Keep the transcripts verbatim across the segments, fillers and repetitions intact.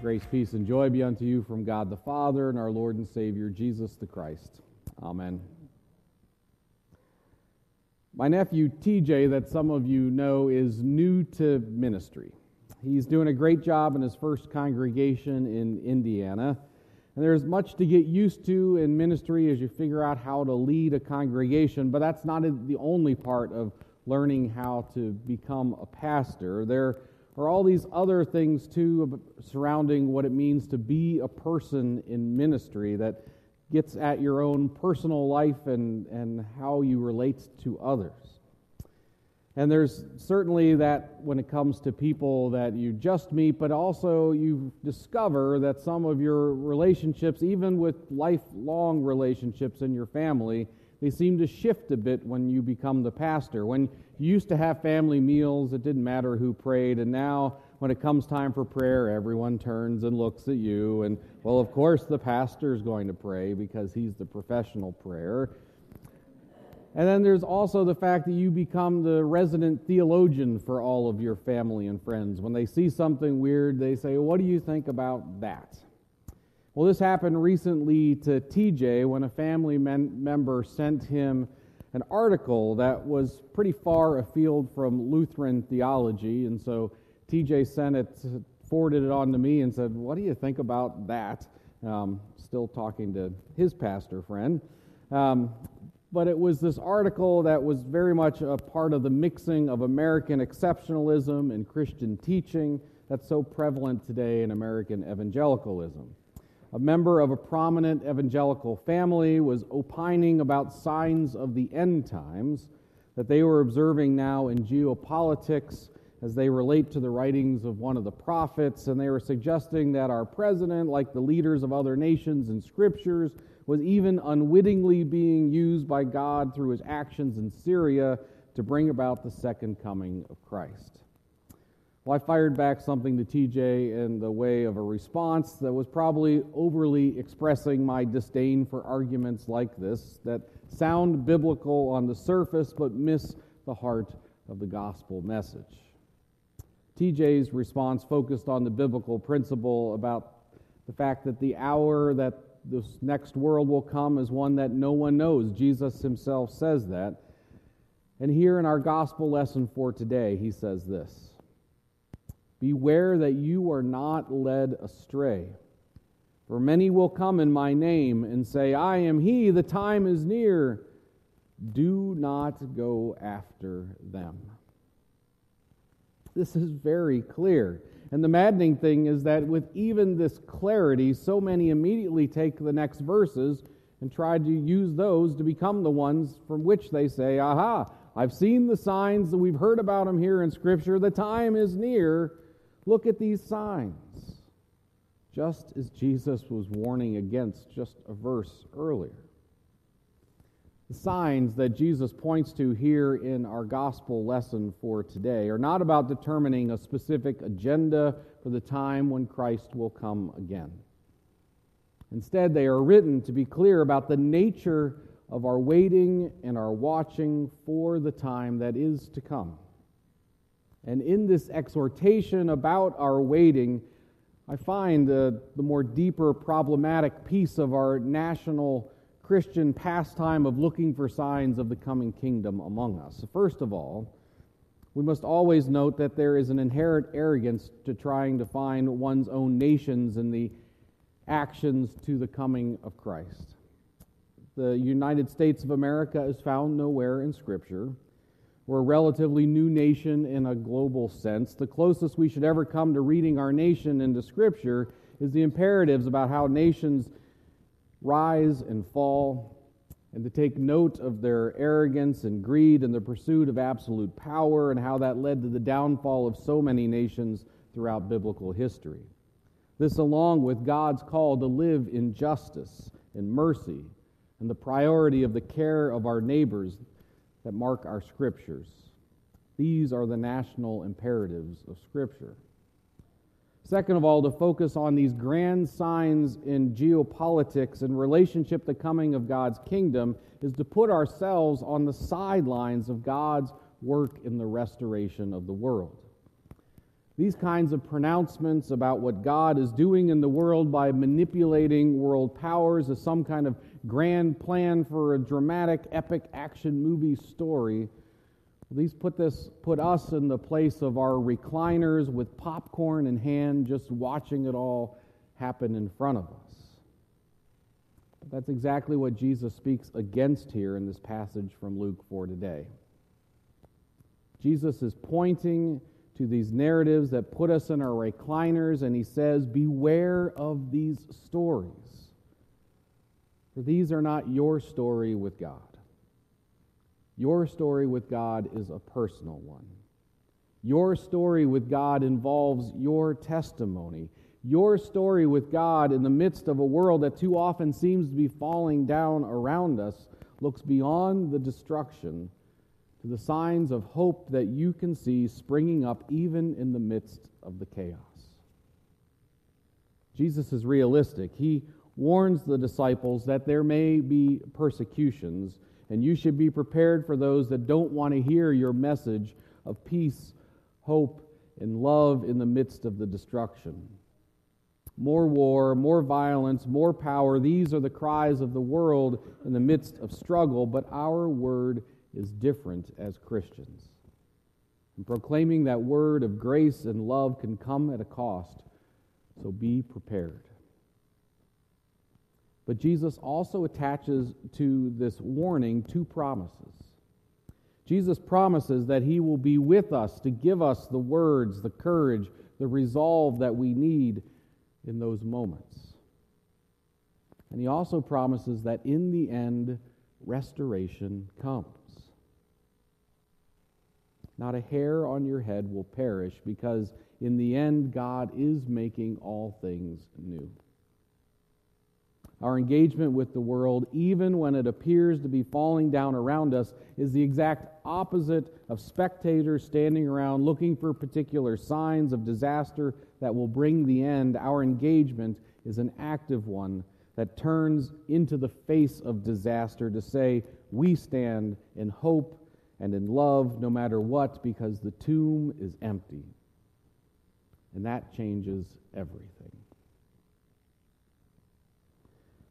Grace, peace, and joy be unto you from God the Father and our Lord and Savior, Jesus the Christ. Amen. My nephew, T J, that some of you know, is new to ministry. He's doing a great job in his first congregation in Indiana, and there's much to get used to in ministry as you figure out how to lead a congregation, but that's not the only part of learning how to become a pastor. There Or all these other things, too, surrounding what it means to be a person in ministry that gets at your own personal life and, and how you relate to others. And there's certainly that when it comes to people that you just meet, but also you discover that some of your relationships, even with lifelong relationships in your family, they seem to shift a bit when you become the pastor. When you used to have family meals, it didn't matter who prayed, and now when it comes time for prayer, everyone turns and looks at you, and, well, of course the pastor's going to pray because he's the professional prayer. And then there's also the fact that you become the resident theologian for all of your family and friends. When they see something weird, they say, what do you think about that? Well, this happened recently to T J when a family men- member sent him an article that was pretty far afield from Lutheran theology, and so T J Sennett forwarded it on to me and said, what do you think about that? Um, still talking to his pastor friend. Um, but it was this article that was very much a part of the mixing of American exceptionalism and Christian teaching that's so prevalent today in American evangelicalism. A member of a prominent evangelical family was opining about signs of the end times that they were observing now in geopolitics as they relate to the writings of one of the prophets, and they were suggesting that our president, like the leaders of other nations and scriptures, was even unwittingly being used by God through his actions in Syria to bring about the second coming of Christ. Well, I fired back something to T J in the way of a response that was probably overly expressing my disdain for arguments like this that sound biblical on the surface but miss the heart of the gospel message. T J's response focused on the biblical principle about the fact that the hour that this next world will come is one that no one knows. Jesus himself says that. And here in our gospel lesson for today, he says this. Beware that you are not led astray. For many will come in my name and say, I am he, the time is near. Do not go after them. This is very clear. And the maddening thing is that with even this clarity, so many immediately take the next verses and try to use those to become the ones from which they say, aha, I've seen the signs, that we've heard about them here in Scripture. The time is near. Look at these signs, just as Jesus was warning against just a verse earlier. The signs that Jesus points to here in our gospel lesson for today are not about determining a specific agenda for the time when Christ will come again. Instead, they are written to be clear about the nature of our waiting and our watching for the time that is to come. And in this exhortation about our waiting, I find uh, the more deeper problematic piece of our national Christian pastime of looking for signs of the coming kingdom among us. First of all, we must always note that there is an inherent arrogance to trying to find one's own nations in the actions to the coming of Christ. The United States of America is found nowhere in Scripture. We're a relatively new nation in a global sense. The closest we should ever come to reading our nation into Scripture is the imperatives about how nations rise and fall, and to take note of their arrogance and greed and the pursuit of absolute power and how that led to the downfall of so many nations throughout biblical history. This, along with God's call to live in justice and mercy and the priority of the care of our neighbors that mark our scriptures. These are the national imperatives of Scripture. Second of all, to focus on these grand signs in geopolitics and relationship to the coming of God's kingdom is to put ourselves on the sidelines of God's work in the restoration of the world. These kinds of pronouncements about what God is doing in the world by manipulating world powers as some kind of grand plan for a dramatic, epic action movie story, these put this put us in the place of our recliners with popcorn in hand, just watching it all happen in front of us. But that's exactly what Jesus speaks against here in this passage from Luke for today. Jesus is pointing to these narratives that put us in our recliners, and he says, beware of these stories, for these are not your story with God. Your story with God is a personal one. Your story with God involves your testimony. Your story with God in the midst of a world that too often seems to be falling down around us looks beyond the destruction to the signs of hope that you can see springing up even in the midst of the chaos. Jesus is realistic. He warns the disciples that there may be persecutions, and you should be prepared for those that don't want to hear your message of peace, hope, and love in the midst of the destruction. More war, more violence, more power, these are the cries of the world in the midst of struggle, but our word is different as Christians. And proclaiming that word of grace and love can come at a cost, so be prepared. But Jesus also attaches to this warning two promises. Jesus promises that he will be with us to give us the words, the courage, the resolve that we need in those moments. And he also promises that in the end, restoration comes. Not a hair on your head will perish, because in the end, God is making all things new. Our engagement with the world, even when it appears to be falling down around us, is the exact opposite of spectators standing around looking for particular signs of disaster that will bring the end. Our engagement is an active one that turns into the face of disaster to say, we stand in hope and in love no matter what, because the tomb is empty. And that changes everything.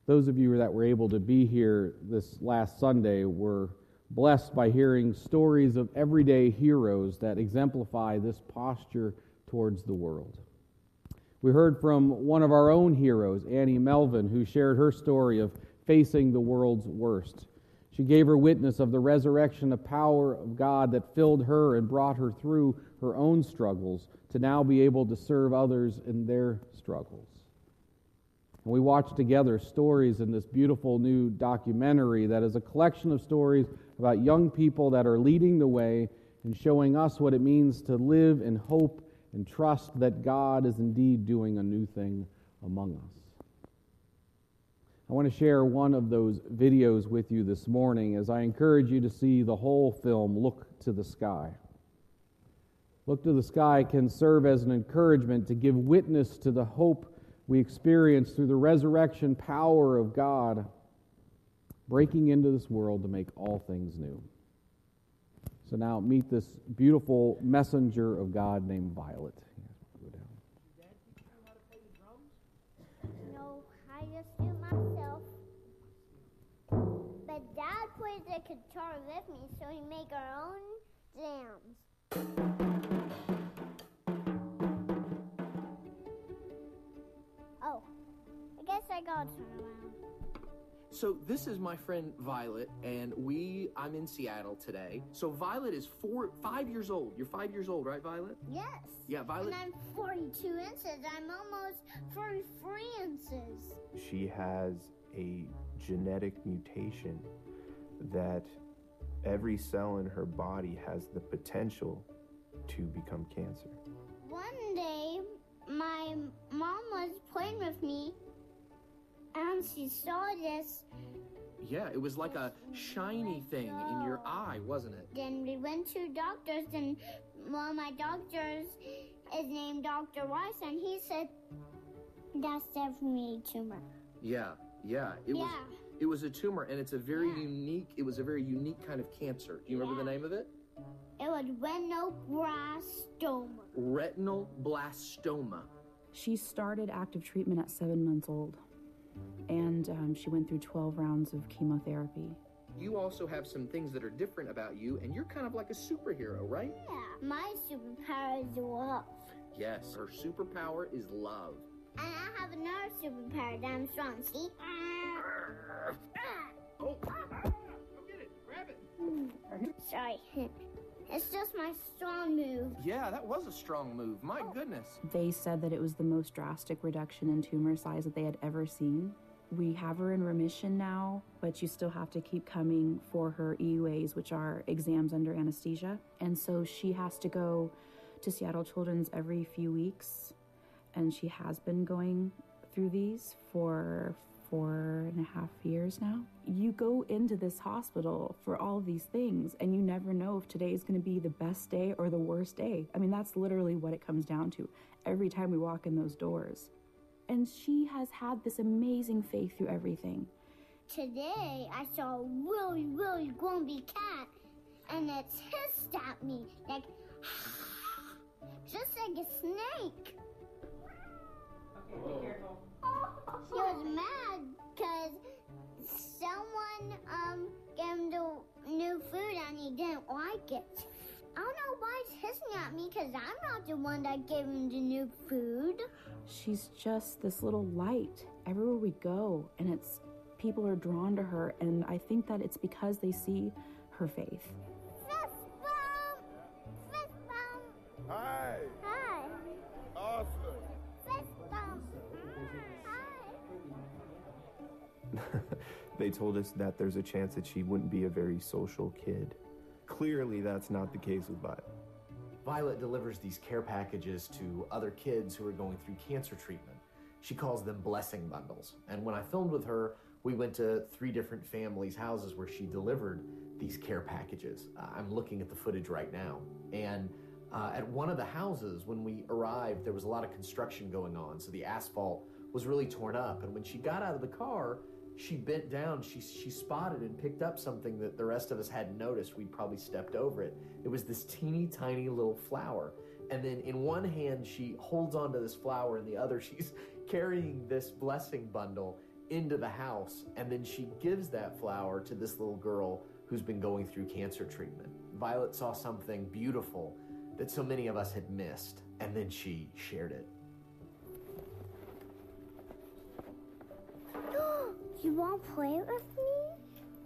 Those of you that were able to be here this last Sunday were blessed by hearing stories of everyday heroes that exemplify this posture towards the world. We heard from one of our own heroes, Annie Melvin, who shared her story of facing the world's worst. She gave her witness of the resurrection of power of God that filled her and brought her through her own struggles to now be able to serve others in their struggles. And we watched together stories in this beautiful new documentary that is a collection of stories about young people that are leading the way and showing us what it means to live in hope and trust that God is indeed doing a new thing among us. I want to share one of those videos with you this morning as I encourage you to see the whole film, Look to the Sky. Look to the Sky can serve as an encouragement to give witness to the hope we experience through the resurrection power of God breaking into this world to make all things new. So now meet this beautiful messenger of God named Violet. Go down. Did Dad teach you how to play the drums? No, I just do myself. But Dad plays the guitar with me, so we make our own jams. I got so this is my friend Violet, and we I'm in Seattle today. So Violet is four five years old. You're five years old, right, Violet? Yes. Yeah, Violet. And I'm forty-two inches. I'm almost forty-three inches. She has a genetic mutation that every cell in her body has the potential to become cancer. One day my mom was playing with me. And I'm she saw this. Yeah, it was like a shiny thing in your eye, wasn't it? Then we went to doctors, and one of my doctors is named Doctor Weiss, and he said, that's definitely a tumor. Yeah, yeah. It yeah. was It was a tumor, and it's a very yeah. unique, it was a very unique kind of cancer. Do you remember yeah. the name of it? It was retinoblastoma. Retinoblastoma. She started active treatment at seven months old. And um, she went through twelve rounds of chemotherapy. You also have some things that are different about you, and you're kind of like a superhero, right? Yeah, my superpower is love. Yes, her superpower is love. And I have another superpower that I'm strong, see? Oh, go get it, grab it. Sorry, it's just my strong move. Yeah, that was a strong move, my oh. goodness. They said that it was the most drastic reduction in tumor size that they had ever seen. We have her in remission now, but you still have to keep coming for her E U As, which are exams under anesthesia. And so she has to go to Seattle Children's every few weeks. And she has been going through these for four and a half years now. You go into this hospital for all these things, and you never know if today is going to be the best day or the worst day. I mean, that's literally what it comes down to every time we walk in those doors. And she has had this amazing faith through everything. Today, I saw a really, really grumpy cat, and it hissed at me, like, just like a snake. Okay, be careful. She was mad because someone um, gave him the new food and he didn't like it. I don't know why he's hissing at me because I'm not the one that gave him the new food. She's just this little light everywhere we go, and it's people are drawn to her, and I think that it's because they see her faith. Fist bump! Fist bump! Hi! Hi! Awesome! Fist bump! They told us that there's a chance that she wouldn't be a very social kid. Clearly, that's not the case with Violet. Violet delivers these care packages to other kids who are going through cancer treatment. She calls them blessing bundles. And when I filmed with her, we went to three different families' houses where she delivered these care packages. Uh, I'm looking at the footage right now. And uh, at one of the houses, when we arrived, there was a lot of construction going on, so the asphalt was really torn up. And when she got out of the car, she bent down, she, she spotted and picked up something that the rest of us hadn't noticed. We'd probably stepped over it. It was this teeny tiny little flower. And then in one hand, she holds onto this flower, and the other, she's carrying this blessing bundle into the house. And then she gives that flower to this little girl who's been going through cancer treatment. Violet saw something beautiful that so many of us had missed, and then she shared it. You want to play with me?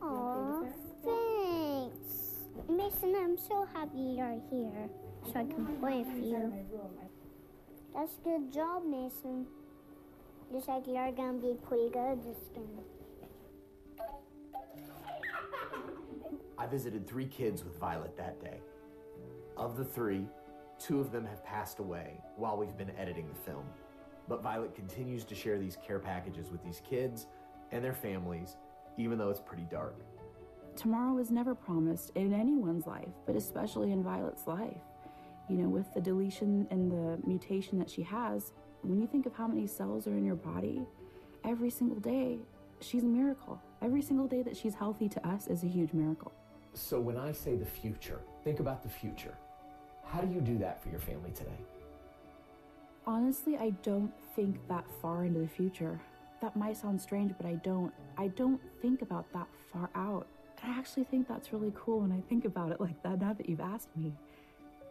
Oh, thanks. Mason, I'm so happy you're here so I can play with you. That's a good job, Mason. Looks like you're going to be pretty good this game. I visited three kids with Violet that day. Of the three, two of them have passed away while we've been editing the film. But Violet continues to share these care packages with these kids and their families, even though it's pretty dark. Tomorrow is never promised in anyone's life, but especially in Violet's life. You know, with the deletion and the mutation that she has, when you think of how many cells are in your body, every single day, she's a miracle. Every single day that she's healthy to us is a huge miracle. So when I say the future, think about the future. How do you do that for your family today? Honestly, I don't think that far into the future. That might sound strange, but I don't. I don't think about that far out. And I actually think that's really cool when I think about it like that, now that you've asked me.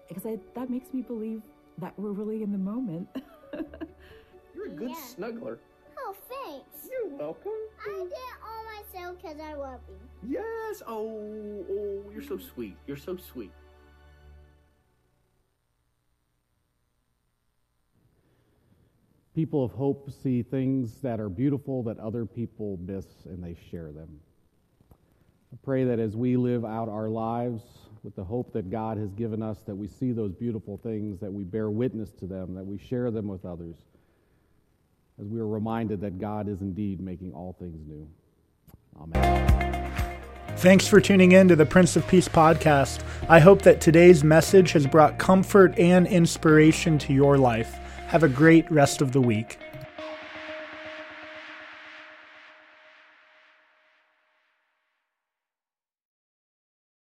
Because I, that makes me believe that we're really in the moment. You're a good yeah. snuggler. Oh, thanks. You're welcome. I did all myself because I love you. Yes. Oh, oh, you're so sweet. You're so sweet. People of hope see things that are beautiful that other people miss, and they share them. I pray that as we live out our lives with the hope that God has given us, that we see those beautiful things, that we bear witness to them, that we share them with others, as we are reminded that God is indeed making all things new. Amen. Thanks for tuning in to the Prince of Peace podcast. I hope that today's message has brought comfort and inspiration to your life. Have a great rest of the week.